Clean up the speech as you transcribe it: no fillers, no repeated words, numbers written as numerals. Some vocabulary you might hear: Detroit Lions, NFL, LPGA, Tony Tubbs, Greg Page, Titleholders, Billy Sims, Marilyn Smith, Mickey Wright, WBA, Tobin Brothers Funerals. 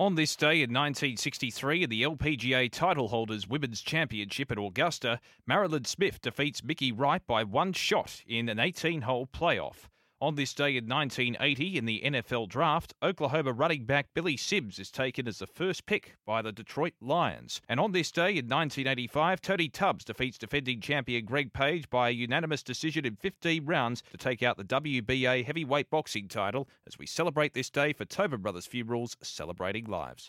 On this day in 1963 in the LPGA Titleholders Women's Championship at Augusta, Marilyn Smith defeats Mickey Wright by one shot in an 18-hole playoff. On this day in 1980 in the NFL Draft, Oklahoma running back Billy Sims is taken as the first pick by the Detroit Lions. And on this day in 1985, Tony Tubbs defeats defending champion Greg Page by a unanimous decision in 15 rounds to take out the WBA heavyweight boxing title as we celebrate this day for Tobin Brothers Funerals, celebrating lives.